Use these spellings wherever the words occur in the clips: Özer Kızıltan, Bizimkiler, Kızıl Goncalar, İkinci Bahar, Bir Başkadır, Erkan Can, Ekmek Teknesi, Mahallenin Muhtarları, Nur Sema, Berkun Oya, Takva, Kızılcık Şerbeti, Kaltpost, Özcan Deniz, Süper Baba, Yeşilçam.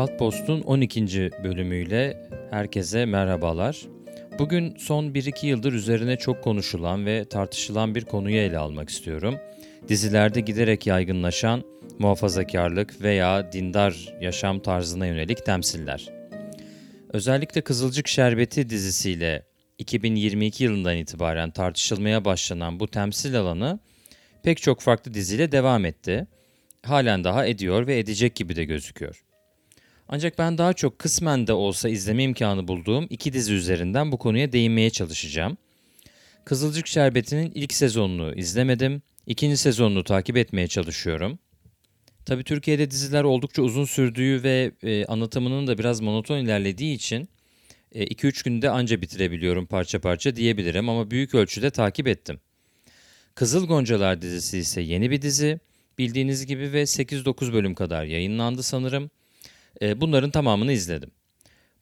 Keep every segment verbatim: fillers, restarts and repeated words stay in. Kaltpost'un on ikinci bölümüyle herkese merhabalar. Bugün son bir iki yıldır üzerine çok konuşulan ve tartışılan bir konuyu ele almak istiyorum. Dizilerde giderek yaygınlaşan muhafazakarlık veya dindar yaşam tarzına yönelik temsiller. Özellikle Kızılcık Şerbeti dizisiyle iki bin yirmi iki yılından itibaren tartışılmaya başlanan bu temsil alanı pek çok farklı diziyle devam etti. Halen daha ediyor ve edecek gibi de gözüküyor. Ancak ben daha çok kısmen de olsa izleme imkanı bulduğum iki dizi üzerinden bu konuya değinmeye çalışacağım. Kızılcık Şerbeti'nin ilk sezonunu izlemedim, ikinci sezonunu takip etmeye çalışıyorum. Tabii Türkiye'de diziler oldukça uzun sürdüğü ve e, anlatımının da biraz monoton ilerlediği için iki üç günde anca bitirebiliyorum parça parça diyebilirim ama büyük ölçüde takip ettim. Kızıl Goncalar dizisi ise yeni bir dizi. Bildiğiniz gibi ve sekiz dokuz bölüm kadar yayınlandı sanırım. Bunların tamamını izledim.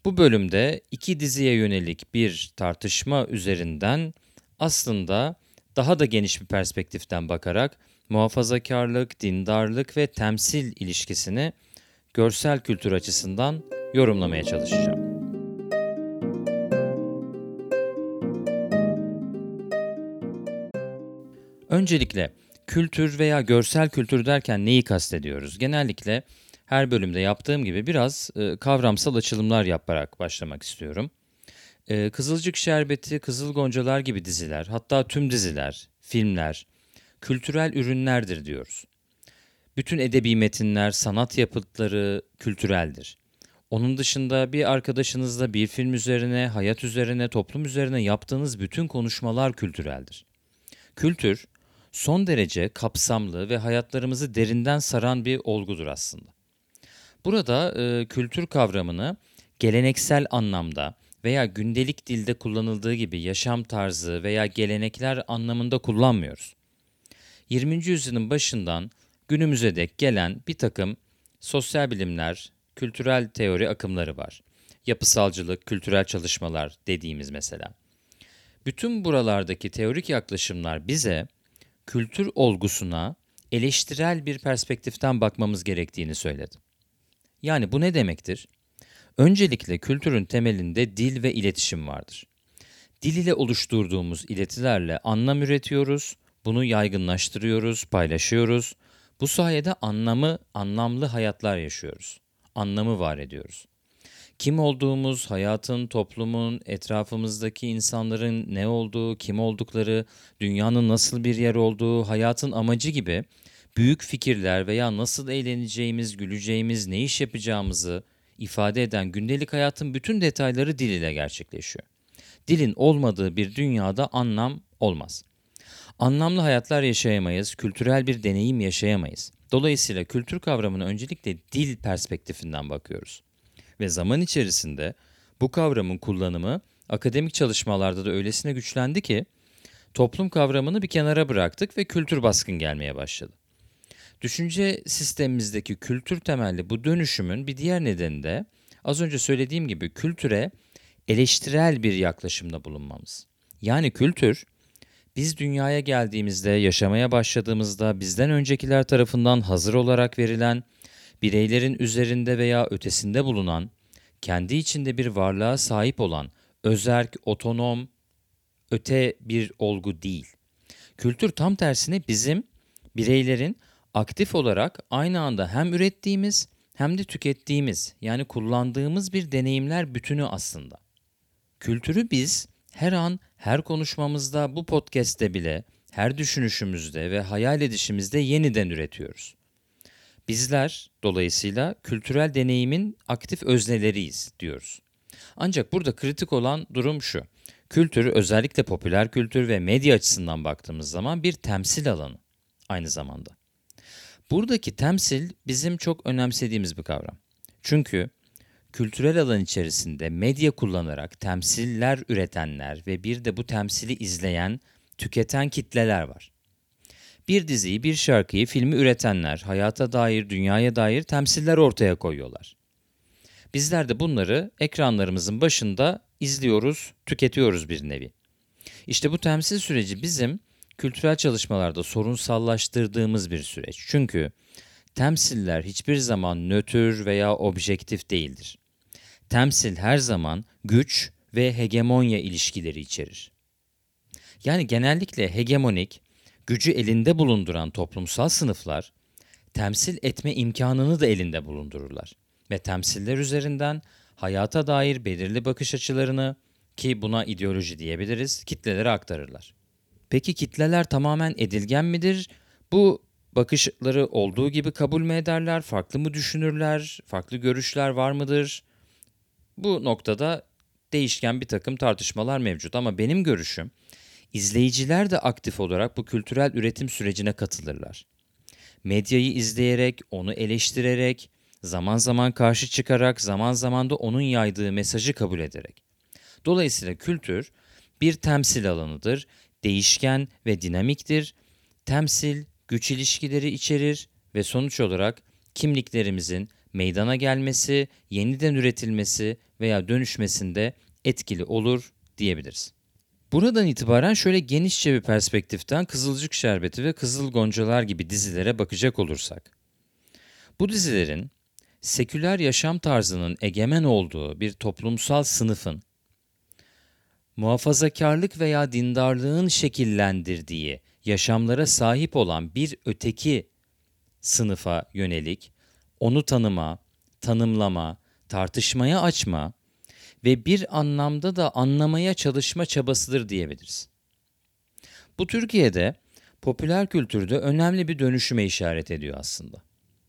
Bu bölümde iki diziye yönelik bir tartışma üzerinden aslında daha da geniş bir perspektiften bakarak muhafazakarlık, dindarlık ve temsil ilişkisini görsel kültür açısından yorumlamaya çalışacağım. Öncelikle kültür veya görsel kültür derken neyi kastediyoruz? Genellikle her bölümde yaptığım gibi biraz e, kavramsal açılımlar yaparak başlamak istiyorum. E, Kızılcık Şerbeti, Kızıl Goncalar gibi diziler, hatta tüm diziler, filmler, kültürel ürünlerdir diyoruz. Bütün edebi metinler, sanat yapıtları kültüreldir. Onun dışında bir arkadaşınızla bir film üzerine, hayat üzerine, toplum üzerine yaptığınız bütün konuşmalar kültüreldir. Kültür, son derece kapsamlı ve hayatlarımızı derinden saran bir olgudur aslında. Burada e, kültür kavramını geleneksel anlamda veya gündelik dilde kullanıldığı gibi yaşam tarzı veya gelenekler anlamında kullanmıyoruz. yirminci yüzyılın başından günümüze dek gelen bir takım sosyal bilimler, kültürel teori akımları var. Yapısalcılık, kültürel çalışmalar dediğimiz mesela. Bütün buralardaki teorik yaklaşımlar bize kültür olgusuna eleştirel bir perspektiften bakmamız gerektiğini söyledi. Yani bu ne demektir? Öncelikle kültürün temelinde dil ve iletişim vardır. Dil ile oluşturduğumuz iletilerle anlam üretiyoruz, bunu yaygınlaştırıyoruz, paylaşıyoruz. Bu sayede anlamı, anlamlı hayatlar yaşıyoruz. Anlamı var ediyoruz. Kim olduğumuz, hayatın, toplumun, etrafımızdaki insanların ne olduğu, kim oldukları, dünyanın nasıl bir yer olduğu, hayatın amacı gibi büyük fikirler veya nasıl eğleneceğimiz, güleceğimiz, ne iş yapacağımızı ifade eden gündelik hayatın bütün detayları dil ile gerçekleşiyor. Dilin olmadığı bir dünyada anlam olmaz. Anlamlı hayatlar yaşayamayız, kültürel bir deneyim yaşayamayız. Dolayısıyla kültür kavramına öncelikle dil perspektifinden bakıyoruz. Ve zaman içerisinde bu kavramın kullanımı akademik çalışmalarda da öylesine güçlendi ki toplum kavramını bir kenara bıraktık ve kültür baskın gelmeye başladı. Düşünce sistemimizdeki kültür temelli bu dönüşümün bir diğer nedeni de az önce söylediğim gibi kültüre eleştirel bir yaklaşımda bulunmamız. Yani kültür, biz dünyaya geldiğimizde, yaşamaya başladığımızda bizden öncekiler tarafından hazır olarak verilen, bireylerin üzerinde veya ötesinde bulunan, kendi içinde bir varlığa sahip olan, özerk, otonom, öte bir olgu değil. Kültür tam tersine bizim, bireylerin aktif olarak aynı anda hem ürettiğimiz hem de tükettiğimiz, yani kullandığımız bir deneyimler bütünü aslında. Kültürü biz her an, her konuşmamızda, bu podcast'te bile, her düşünüşümüzde ve hayal edişimizde yeniden üretiyoruz. Bizler dolayısıyla kültürel deneyimin aktif özneleriyiz diyoruz. Ancak burada kritik olan durum şu. Kültür, özellikle popüler kültür ve medya açısından baktığımız zaman bir temsil alanı aynı zamanda. Buradaki temsil bizim çok önemsediğimiz bir kavram. Çünkü kültürel alan içerisinde medya kullanarak temsiller üretenler ve bir de bu temsili izleyen, tüketen kitleler var. Bir diziyi, bir şarkıyı, filmi üretenler, hayata dair, dünyaya dair temsiller ortaya koyuyorlar. Bizler de bunları ekranlarımızın başında izliyoruz, tüketiyoruz bir nevi. İşte bu temsil süreci bizim kültürel çalışmalarda sorunsallaştırdığımız bir süreç. Çünkü temsiller hiçbir zaman nötr veya objektif değildir. Temsil her zaman güç ve hegemonya ilişkileri içerir. Yani genellikle hegemonik, gücü elinde bulunduran toplumsal sınıflar, temsil etme imkanını da elinde bulundururlar ve temsiller üzerinden hayata dair belirli bakış açılarını, ki buna ideoloji diyebiliriz, kitlelere aktarırlar. Peki kitleler tamamen edilgen midir? Bu bakışları olduğu gibi kabul mü ederler, farklı mı düşünürler, farklı görüşler var mıdır? Bu noktada değişken bir takım tartışmalar mevcut ama benim görüşüm, izleyiciler de aktif olarak bu kültürel üretim sürecine katılırlar. Medyayı izleyerek, onu eleştirerek, zaman zaman karşı çıkarak, zaman zaman da onun yaydığı mesajı kabul ederek. Dolayısıyla kültür bir temsil alanıdır, değişken ve dinamiktir. Temsil, güç ilişkileri içerir ve sonuç olarak kimliklerimizin meydana gelmesi, yeniden üretilmesi veya dönüşmesinde etkili olur diyebiliriz. Buradan itibaren şöyle genişçe bir perspektiften Kızılcık Şerbeti ve Kızıl Goncalar gibi dizilere bakacak olursak, bu dizilerin seküler yaşam tarzının egemen olduğu bir toplumsal sınıfın muhafazakarlık veya dindarlığın şekillendirdiği yaşamlara sahip olan bir öteki sınıfa yönelik onu tanıma, tanımlama, tartışmaya açma ve bir anlamda da anlamaya çalışma çabasıdır diyebiliriz. Bu Türkiye'de popüler kültürde önemli bir dönüşüme işaret ediyor aslında.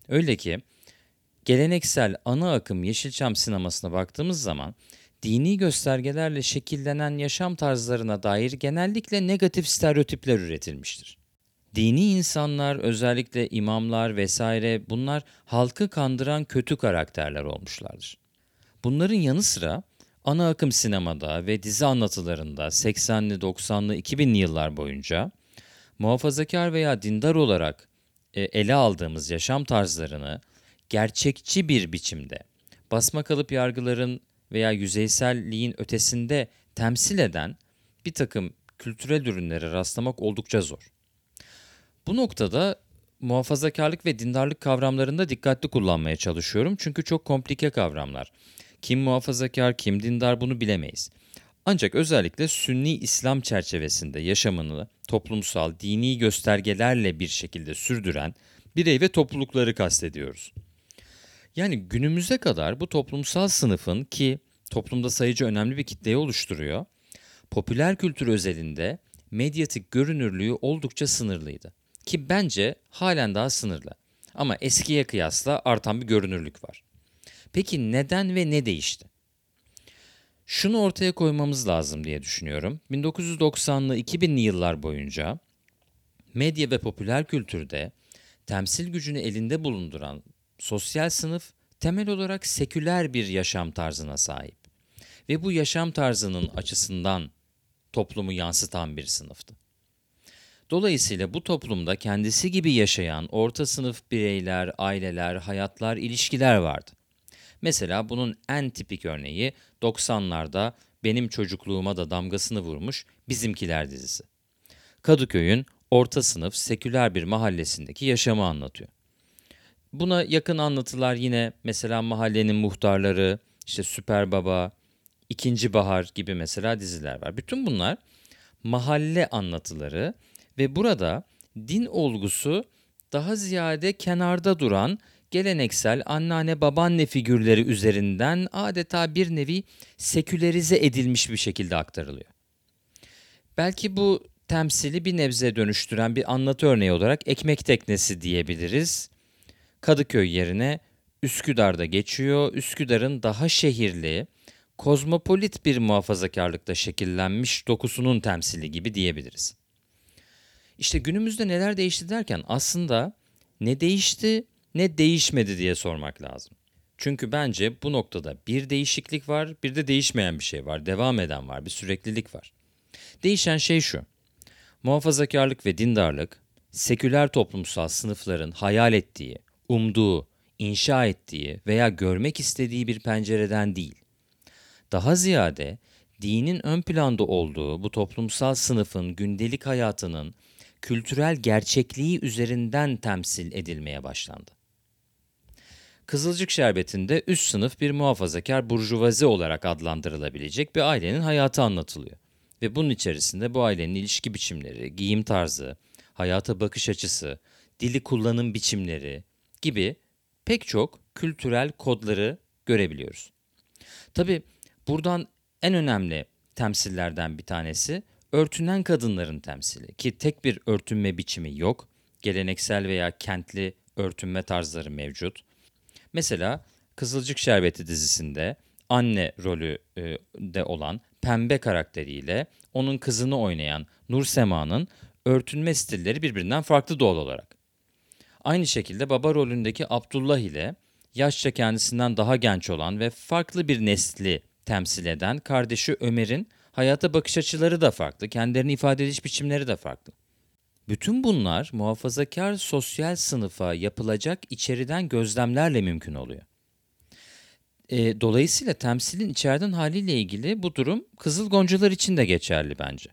Öyle ki geleneksel ana akım Yeşilçam sinemasına baktığımız zaman dini göstergelerle şekillenen yaşam tarzlarına dair genellikle negatif stereotipler üretilmiştir. Dini insanlar, özellikle imamlar vesaire, bunlar halkı kandıran kötü karakterler olmuşlardır. Bunların yanı sıra ana akım sinemada ve dizi anlatılarında seksenli, doksanlı, iki binli yıllar boyunca muhafazakar veya dindar olarak ele aldığımız yaşam tarzlarını gerçekçi bir biçimde basmakalıp yargıların veya yüzeyselliğin ötesinde temsil eden bir takım kültürel ürünlere rastlamak oldukça zor. Bu noktada muhafazakarlık ve dindarlık kavramlarında dikkatli kullanmaya çalışıyorum. Çünkü çok komplike kavramlar. Kim muhafazakar, kim dindar, bunu bilemeyiz. Ancak özellikle Sünni İslam çerçevesinde yaşamını toplumsal, dini göstergelerle bir şekilde sürdüren birey ve toplulukları kastediyoruz. Yani günümüze kadar bu toplumsal sınıfın, ki toplumda sayıca önemli bir kitleyi oluşturuyor, popüler kültür özelinde medyatik görünürlüğü oldukça sınırlıydı. Ki bence halen daha sınırlı. Ama eskiye kıyasla artan bir görünürlük var. Peki neden ve ne değişti? Şunu ortaya koymamız lazım diye düşünüyorum. bin dokuz yüz doksanlı, iki binli yıllar boyunca medya ve popüler kültürde temsil gücünü elinde bulunduran sosyal sınıf temel olarak seküler bir yaşam tarzına sahip ve bu yaşam tarzının açısından toplumu yansıtan bir sınıftı. Dolayısıyla bu toplumda kendisi gibi yaşayan orta sınıf bireyler, aileler, hayatlar, ilişkiler vardı. Mesela bunun en tipik örneği doksanlarda benim çocukluğuma da damgasını vurmuş Bizimkiler dizisi. Kadıköy'ün orta sınıf seküler bir mahallesindeki yaşamı anlatıyor. Buna yakın anlatılar yine mesela Mahallenin Muhtarları, işte Süper Baba, İkinci Bahar gibi mesela diziler var. Bütün bunlar mahalle anlatıları ve burada din olgusu daha ziyade kenarda duran geleneksel anneanne babaanne figürleri üzerinden adeta bir nevi sekülerize edilmiş bir şekilde aktarılıyor. Belki bu temsili bir nebze dönüştüren bir anlatı örneği olarak Ekmek Teknesi diyebiliriz. Kadıköy yerine Üsküdar'da geçiyor. Üsküdar'ın daha şehirli, kozmopolit bir muhafazakarlıkta şekillenmiş dokusunun temsili gibi diyebiliriz. İşte günümüzde neler değişti derken aslında ne değişti ne değişmedi diye sormak lazım. Çünkü bence bu noktada bir değişiklik var, bir de değişmeyen bir şey var, devam eden var, bir süreklilik var. Değişen şey şu: muhafazakarlık ve dindarlık, seküler toplumsal sınıfların hayal ettiği, umduğu, inşa ettiği veya görmek istediği bir pencereden değil, daha ziyade dinin ön planda olduğu bu toplumsal sınıfın gündelik hayatının kültürel gerçekliği üzerinden temsil edilmeye başlandı. Kızılcık Şerbeti'nde üst sınıf bir muhafazakar burjuvazi olarak adlandırılabilecek bir ailenin hayatı anlatılıyor. Ve bunun içerisinde bu ailenin ilişki biçimleri, giyim tarzı, hayata bakış açısı, dili kullanım biçimleri gibi pek çok kültürel kodları görebiliyoruz. Tabii buradan en önemli temsillerden bir tanesi örtünen kadınların temsili ki tek bir örtünme biçimi yok. Geleneksel veya kentli örtünme tarzları mevcut. Mesela Kızılcık Şerbeti dizisinde anne rolü de olan Pembe karakteriyle onun kızını oynayan Nur Sema'nın örtünme stilleri birbirinden farklı doğal olarak. Aynı şekilde baba rolündeki Abdullah ile yaşça kendisinden daha genç olan ve farklı bir nesli temsil eden kardeşi Ömer'in hayata bakış açıları da farklı, kendilerini ifade ediş biçimleri de farklı. Bütün bunlar muhafazakar sosyal sınıfa yapılacak içeriden gözlemlerle mümkün oluyor. E, dolayısıyla temsilin içeriden haliyle ilgili bu durum Kızıl Goncalar için de geçerli bence.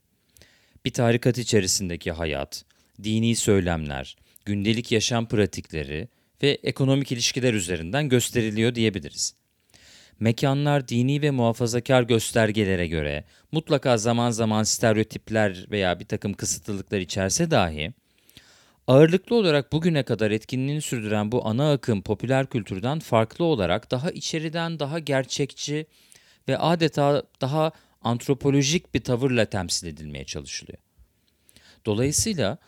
Bir tarikat içerisindeki hayat, dini söylemler, gündelik yaşam pratikleri ve ekonomik ilişkiler üzerinden gösteriliyor diyebiliriz. Mekanlar dini ve muhafazakar göstergelere göre mutlaka zaman zaman stereotipler veya bir takım kısıtlılıklar içerse dahi ağırlıklı olarak bugüne kadar etkinliğini sürdüren bu ana akım popüler kültürden farklı olarak daha içeriden daha gerçekçi ve adeta daha antropolojik bir tavırla temsil edilmeye çalışılıyor. Dolayısıyla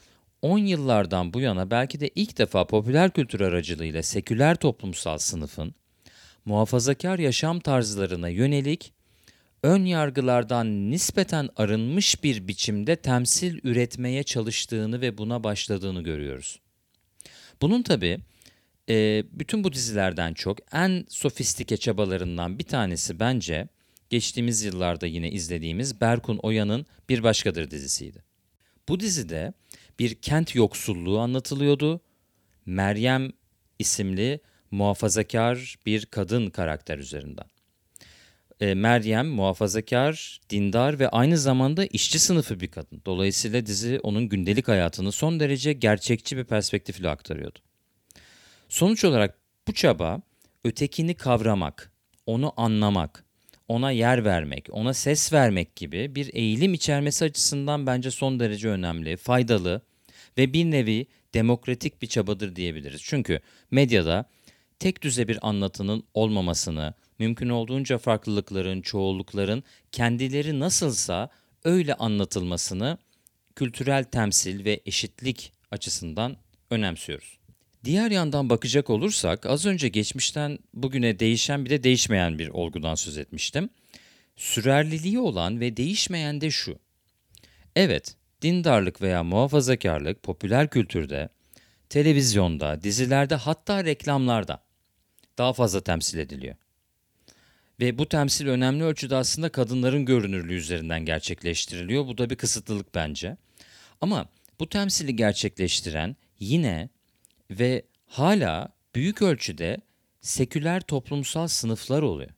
on yıllardan bu yana belki de ilk defa popüler kültür aracılığıyla seküler toplumsal sınıfın muhafazakar yaşam tarzlarına yönelik ön yargılardan nispeten arınmış bir biçimde temsil üretmeye çalıştığını ve buna başladığını görüyoruz. Bunun tabii e, bütün bu dizilerden çok en sofistike çabalarından bir tanesi bence geçtiğimiz yıllarda yine izlediğimiz Berkun Oya'nın Bir Başkadır dizisiydi. Bu dizide bir kent yoksulluğu anlatılıyordu. Meryem isimli muhafazakar bir kadın karakter üzerinden. E, Meryem muhafazakar, dindar ve aynı zamanda işçi sınıfı bir kadın. Dolayısıyla dizi onun gündelik hayatını son derece gerçekçi bir perspektifle aktarıyordu. Sonuç olarak bu çaba ötekini kavramak, onu anlamak, ona yer vermek, ona ses vermek gibi bir eğilim içermesi açısından bence son derece önemli, faydalı ve bir nevi demokratik bir çabadır diyebiliriz. Çünkü medyada tek düze bir anlatının olmamasını, mümkün olduğunca farklılıkların, çoğullukların kendileri nasılsa öyle anlatılmasını kültürel temsil ve eşitlik açısından önemsiyoruz. Diğer yandan bakacak olursak az önce geçmişten bugüne değişen bir de değişmeyen bir olgudan söz etmiştim. Sürerliliği olan ve değişmeyen de şu. Evet, dindarlık veya muhafazakarlık popüler kültürde, televizyonda, dizilerde hatta reklamlarda daha fazla temsil ediliyor. Ve bu temsil önemli ölçüde aslında kadınların görünürlüğü üzerinden gerçekleştiriliyor. Bu da bir kısıtlılık bence. Ama bu temsili gerçekleştiren yine ve hala büyük ölçüde seküler toplumsal sınıflar oluyor.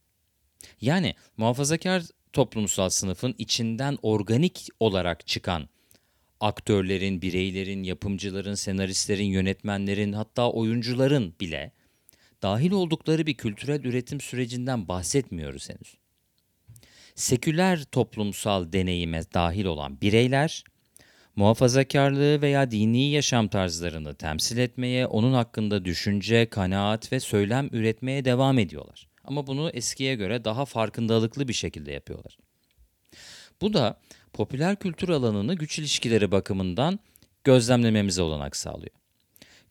Yani muhafazakar toplumsal sınıfın içinden organik olarak çıkan aktörlerin, bireylerin, yapımcıların, senaristlerin, yönetmenlerin hatta oyuncuların bile dahil oldukları bir kültürel üretim sürecinden bahsetmiyoruz henüz. Seküler toplumsal deneyime dahil olan bireyler, muhafazakarlığı veya dini yaşam tarzlarını temsil etmeye, onun hakkında düşünce, kanaat ve söylem üretmeye devam ediyorlar. Ama bunu eskiye göre daha farkındalıklı bir şekilde yapıyorlar. Bu da popüler kültür alanını güç ilişkileri bakımından gözlemlememize olanak sağlıyor.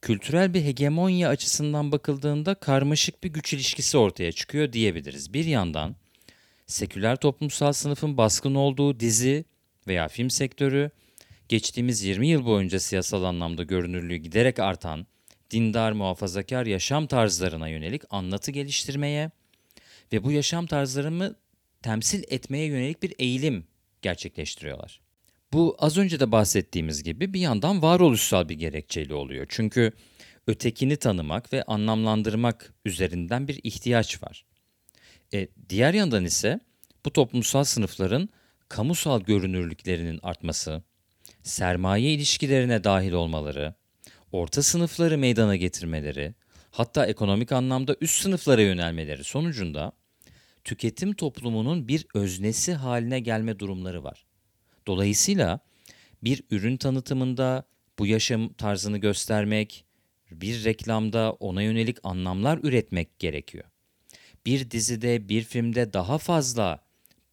Kültürel bir hegemonya açısından bakıldığında karmaşık bir güç ilişkisi ortaya çıkıyor diyebiliriz. Bir yandan seküler toplumsal sınıfın baskın olduğu dizi veya film sektörü, geçtiğimiz yirmi yıl boyunca siyasal anlamda görünürlüğü giderek artan dindar muhafazakar yaşam tarzlarına yönelik anlatı geliştirmeye ve bu yaşam tarzlarını temsil etmeye yönelik bir eğilim gerçekleştiriyorlar. Bu az önce de bahsettiğimiz gibi bir yandan varoluşsal bir gerekçeli oluyor. Çünkü ötekini tanımak ve anlamlandırmak üzerinden bir ihtiyaç var. E, diğer yandan ise bu toplumsal sınıfların kamusal görünürlüklerinin artması, sermaye ilişkilerine dahil olmaları, orta sınıfları meydana getirmeleri, hatta ekonomik anlamda üst sınıflara yönelmeleri sonucunda tüketim toplumunun bir öznesi haline gelme durumları var. Dolayısıyla bir ürün tanıtımında bu yaşam tarzını göstermek, bir reklamda ona yönelik anlamlar üretmek gerekiyor. Bir dizide, bir filmde daha fazla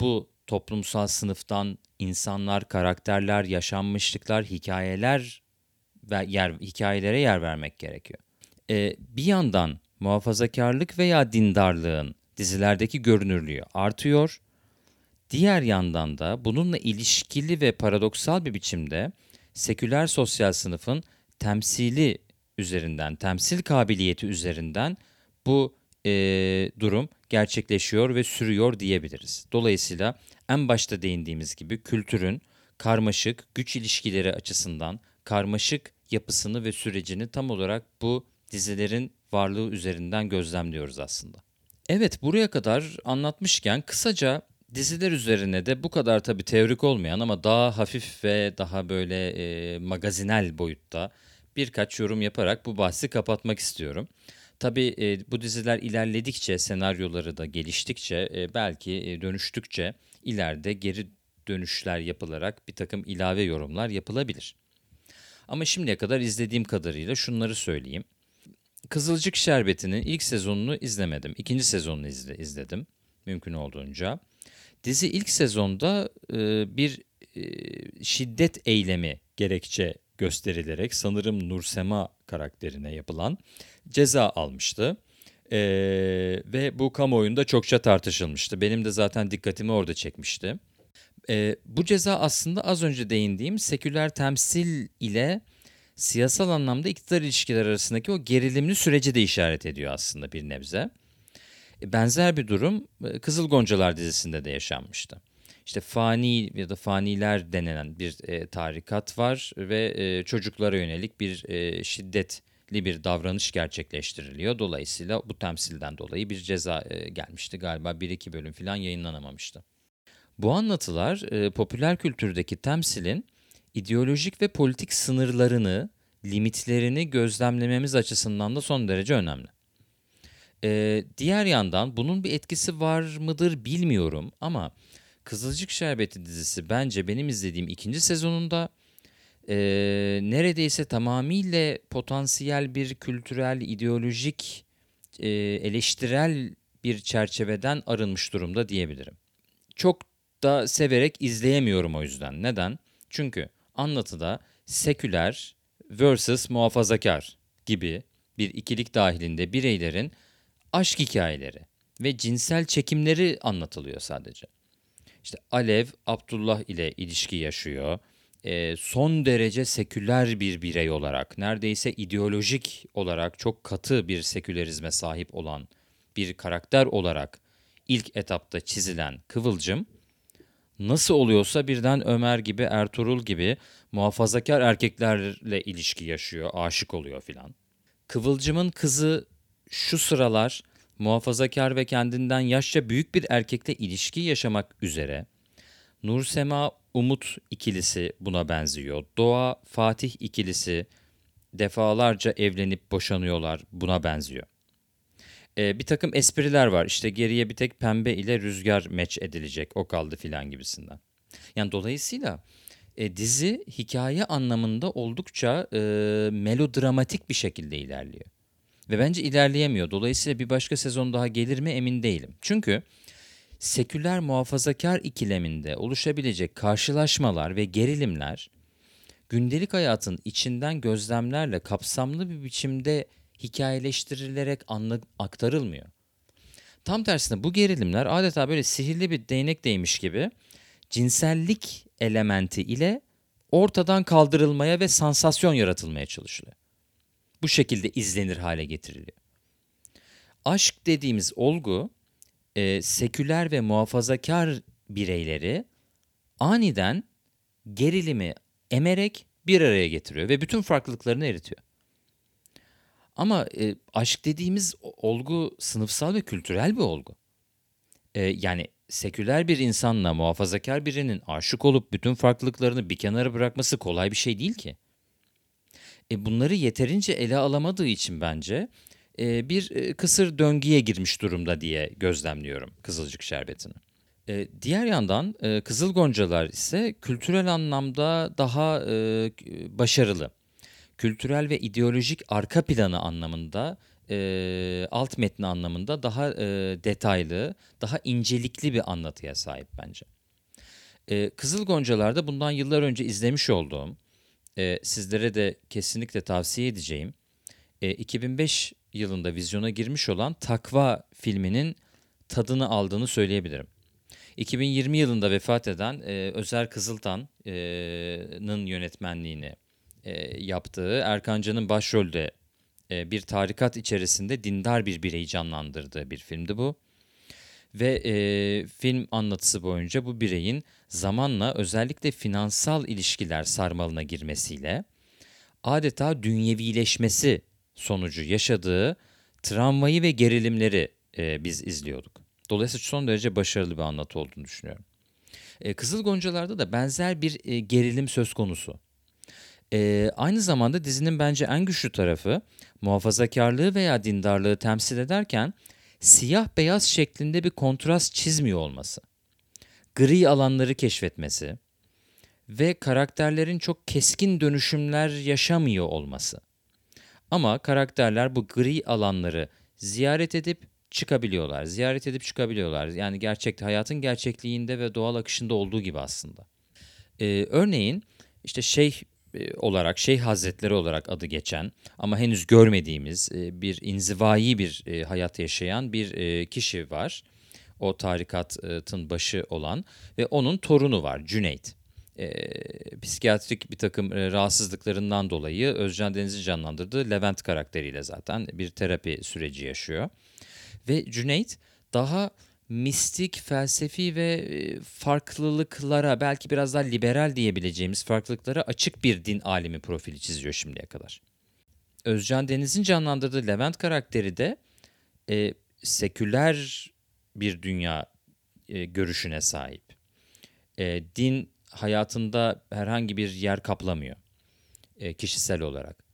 bu toplumsal sınıftan insanlar, karakterler, yaşanmışlıklar, hikayeler ve yer, hikayelere yer vermek gerekiyor. Ee, bir yandan muhafazakarlık veya dindarlığın dizilerdeki görünürlüğü artıyor. Diğer yandan da bununla ilişkili ve paradoksal bir biçimde seküler sosyal sınıfın temsili üzerinden, temsil kabiliyeti üzerinden bu e, durum gerçekleşiyor ve sürüyor diyebiliriz. Dolayısıyla en başta değindiğimiz gibi kültürün karmaşık güç ilişkileri açısından karmaşık yapısını ve sürecini tam olarak bu dizilerin varlığı üzerinden gözlemliyoruz aslında. Evet, buraya kadar anlatmışken kısaca diziler üzerine de bu kadar tabii teorik olmayan ama daha hafif ve daha böyle e, magazinel boyutta birkaç yorum yaparak bu bahsi kapatmak istiyorum. Tabii e, bu diziler ilerledikçe, senaryoları da geliştikçe, e, belki e, dönüştükçe ileride geri dönüşler yapılarak bir takım ilave yorumlar yapılabilir. Ama şimdiye kadar izlediğim kadarıyla şunları söyleyeyim. Kızılcık Şerbeti'nin ilk sezonunu izlemedim. İkinci sezonunu izle, izledim mümkün olduğunca. Dizi ilk sezonda e, bir e, şiddet eylemi gerekçe gösterilerek sanırım Nursema karakterine yapılan ceza almıştı. E, ve bu kamuoyunda çokça tartışılmıştı. Benim de zaten dikkatimi orada çekmişti. E, bu ceza aslında az önce değindiğim seküler temsil ile siyasal anlamda iktidar ilişkileri arasındaki o gerilimli süreci de işaret ediyor aslında bir nebze. Benzer bir durum Kızıl Goncalar dizisinde de yaşanmıştı. İşte fani ya da faniler denilen bir e, tarikat var ve e, çocuklara yönelik bir e, şiddetli bir davranış gerçekleştiriliyor. Dolayısıyla bu temsilden dolayı bir ceza e, gelmişti. Galiba bir iki bölüm falan yayınlanamamıştı. Bu anlatılar e, popüler kültürdeki temsilin ideolojik ve politik sınırlarını, limitlerini gözlemlememiz açısından da son derece önemli. Ee, diğer yandan bunun bir etkisi var mıdır bilmiyorum ama Kızılcık Şerbeti dizisi bence benim izlediğim ikinci sezonunda e, neredeyse tamamıyla potansiyel bir kültürel, ideolojik, e, eleştirel bir çerçeveden arınmış durumda diyebilirim. Çok da severek izleyemiyorum o yüzden. Neden? Çünkü anlatıda seküler versus muhafazakar gibi bir ikilik dahilinde bireylerin aşk hikayeleri ve cinsel çekimleri anlatılıyor sadece. İşte Alev, Abdullah ile ilişki yaşıyor. E, son derece seküler bir birey olarak, neredeyse ideolojik olarak çok katı bir sekülerizme sahip olan bir karakter olarak ilk etapta çizilen Kıvılcım, nasıl oluyorsa birden Ömer gibi, Ertuğrul gibi muhafazakar erkeklerle ilişki yaşıyor, aşık oluyor filan. Kıvılcım'ın kızı şu sıralar muhafazakar ve kendinden yaşça büyük bir erkekle ilişki yaşamak üzere. Nursema Umut ikilisi buna benziyor. Doğa Fatih ikilisi defalarca evlenip boşanıyorlar, buna benziyor. Ee, bir takım espriler var. İşte geriye bir tek Pembe ile Rüzgar meç edilecek, o kaldı filan gibisinden. Yani dolayısıyla e, dizi hikaye anlamında oldukça e, melodramatik bir şekilde ilerliyor. Ve bence ilerleyemiyor. Dolayısıyla bir başka sezon daha gelir mi emin değilim. Çünkü seküler muhafazakar ikileminde oluşabilecek karşılaşmalar ve gerilimler gündelik hayatın içinden gözlemlerle kapsamlı bir biçimde hikayeleştirilerek anla- aktarılmıyor. Tam tersine bu gerilimler adeta böyle sihirli bir değnek değmiş gibi cinsellik elementi ile ortadan kaldırılmaya ve sansasyon yaratılmaya çalışılıyor. Bu şekilde izlenir hale getiriliyor. Aşk dediğimiz olgu e, seküler ve muhafazakar bireyleri aniden gerilimi emerek bir araya getiriyor ve bütün farklılıklarını eritiyor. Ama e, aşk dediğimiz olgu sınıfsal ve kültürel bir olgu. E, yani seküler bir insanla muhafazakar birinin aşık olup bütün farklılıklarını bir kenara bırakması kolay bir şey değil ki. E bunları yeterince ele alamadığı için bence e, bir kısır döngüye girmiş durumda diye gözlemliyorum Kızılcık Şerbeti'ni. E, diğer yandan e, Kızıl Goncalar ise kültürel anlamda daha e, başarılı. Kültürel ve ideolojik arka planı anlamında, e, alt metni anlamında daha e, detaylı, daha incelikli bir anlatıya sahip bence. E, Kızıl Goncalar'da bundan yıllar önce izlemiş olduğum, e, sizlere de kesinlikle tavsiye edeceğim, e, iki bin beş yılında vizyona girmiş olan Takva filminin tadını aldığını söyleyebilirim. iki bin yirmi yılında vefat eden e, Özer Kızıltan'ın e, yönetmenliğini e, yaptığı, Erkan Can'ın başrolde e, bir tarikat içerisinde dindar bir bireyi canlandırdığı bir filmdi bu. Ve e, film anlatısı boyunca bu bireyin zamanla özellikle finansal ilişkiler sarmalına girmesiyle adeta dünyevileşmesi sonucu yaşadığı travmayı ve gerilimleri e, biz izliyorduk. Dolayısıyla son derece başarılı bir anlatı olduğunu düşünüyorum. E, Kızıl Goncalar'da da benzer bir e, gerilim söz konusu. E, aynı zamanda dizinin bence en güçlü tarafı muhafazakarlığı veya dindarlığı temsil ederken siyah beyaz şeklinde bir kontrast çizmiyor olması, gri alanları keşfetmesi ve karakterlerin çok keskin dönüşümler yaşamıyor olması. Ama karakterler bu gri alanları ziyaret edip çıkabiliyorlar, ziyaret edip çıkabiliyorlar. Yani gerçek, hayatın gerçekliğinde ve doğal akışında olduğu gibi aslında. Ee, örneğin işte şeyh olarak, Şeyh Hazretleri olarak adı geçen ama henüz görmediğimiz bir inzivai bir hayat yaşayan bir kişi var. O tarikatın başı olan ve onun torunu var, Cüneyt. Psikiyatrik bir takım rahatsızlıklarından dolayı Özcan Deniz'i canlandırdığı Levent karakteriyle zaten bir terapi süreci yaşıyor. Ve Cüneyt daha mistik, felsefi ve farklılıklara, belki biraz daha liberal diyebileceğimiz farklılıklara açık bir din alimi profili çiziyor şimdiye kadar. Özcan Deniz'in canlandırdığı Levent karakteri de e, seküler bir dünya e, görüşüne sahip. E, din hayatında herhangi bir yer kaplamıyor e, kişisel olarak.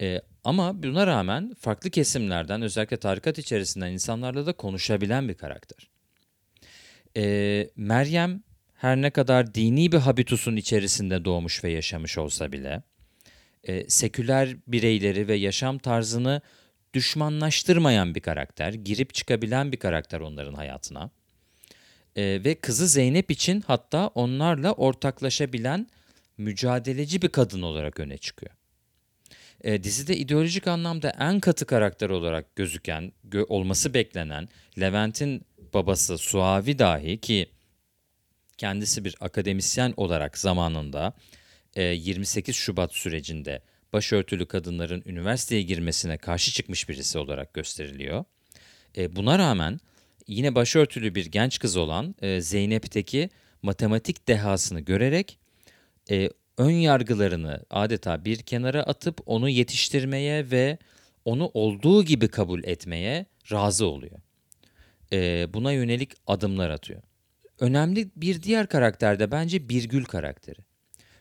E, ama buna rağmen farklı kesimlerden, özellikle tarikat içerisinden insanlarla da konuşabilen bir karakter. E, Meryem her ne kadar dini bir habitusun içerisinde doğmuş ve yaşamış olsa bile e, seküler bireyleri ve yaşam tarzını düşmanlaştırmayan bir karakter, girip çıkabilen bir karakter onların hayatına. E, ve kızı Zeynep için hatta onlarla ortaklaşabilen mücadeleci bir kadın olarak öne çıkıyor. E, dizide ideolojik anlamda en katı karakter olarak gözüken, gö- olması beklenen Levent'in babası Suavi dahi, ki kendisi bir akademisyen olarak zamanında e, yirmi sekiz Şubat sürecinde başörtülü kadınların üniversiteye girmesine karşı çıkmış birisi olarak gösteriliyor. E, buna rağmen yine başörtülü bir genç kız olan e, Zeynep'teki matematik dehasını görerek E, ön yargılarını adeta bir kenara atıp onu yetiştirmeye ve onu olduğu gibi kabul etmeye razı oluyor. Ee, buna yönelik adımlar atıyor. Önemli bir diğer karakter de bence Birgül karakteri.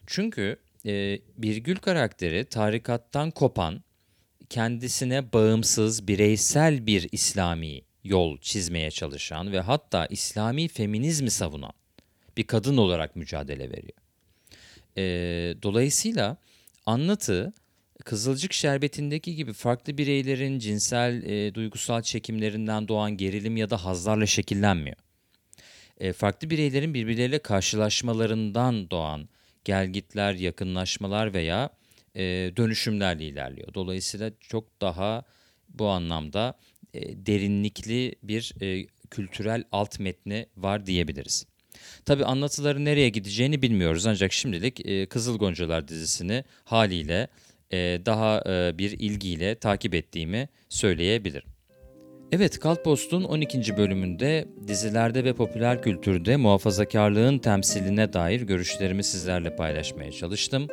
Çünkü e, Birgül karakteri tarikattan kopan, kendisine bağımsız, bireysel bir İslami yol çizmeye çalışan ve hatta İslami feminizmi savunan bir kadın olarak mücadele veriyor. E, dolayısıyla anlatı Kızılcık Şerbeti'ndeki gibi farklı bireylerin cinsel, e, duygusal çekimlerinden doğan gerilim ya da hazlarla şekillenmiyor. E, farklı bireylerin birbirleriyle karşılaşmalarından doğan gelgitler, yakınlaşmalar veya e, dönüşümlerle ilerliyor. Dolayısıyla çok daha bu anlamda e, derinlikli bir e, kültürel alt metni var diyebiliriz. Tabii anlatıların nereye gideceğini bilmiyoruz, ancak şimdilik e, Kızıl Goncalar dizisini haliyle e, daha e, bir ilgiyle takip ettiğimi söyleyebilirim. Evet, Kalpost'un on ikinci bölümünde dizilerde ve popüler kültürde muhafazakarlığın temsiline dair görüşlerimi sizlerle paylaşmaya çalıştım.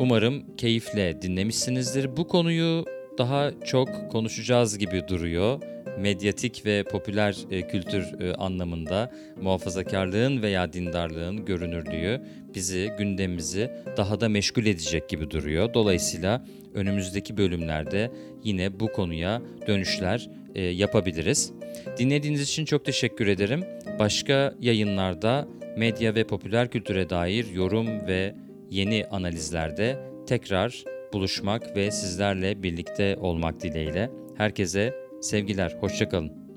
Umarım keyifle dinlemişsinizdir. Bu konuyu daha çok konuşacağız gibi duruyor. medyatik ve popüler e, kültür e, anlamında muhafazakarlığın veya dindarlığın görünürlüğü bizi, gündemimizi daha da meşgul edecek gibi duruyor. Dolayısıyla önümüzdeki bölümlerde yine bu konuya dönüşler e, yapabiliriz. Dinlediğiniz için çok teşekkür ederim. Başka yayınlarda medya ve popüler kültüre dair yorum ve yeni analizlerde tekrar buluşmak ve sizlerle birlikte olmak dileğiyle. Herkese sevgiler, hoşça kalın.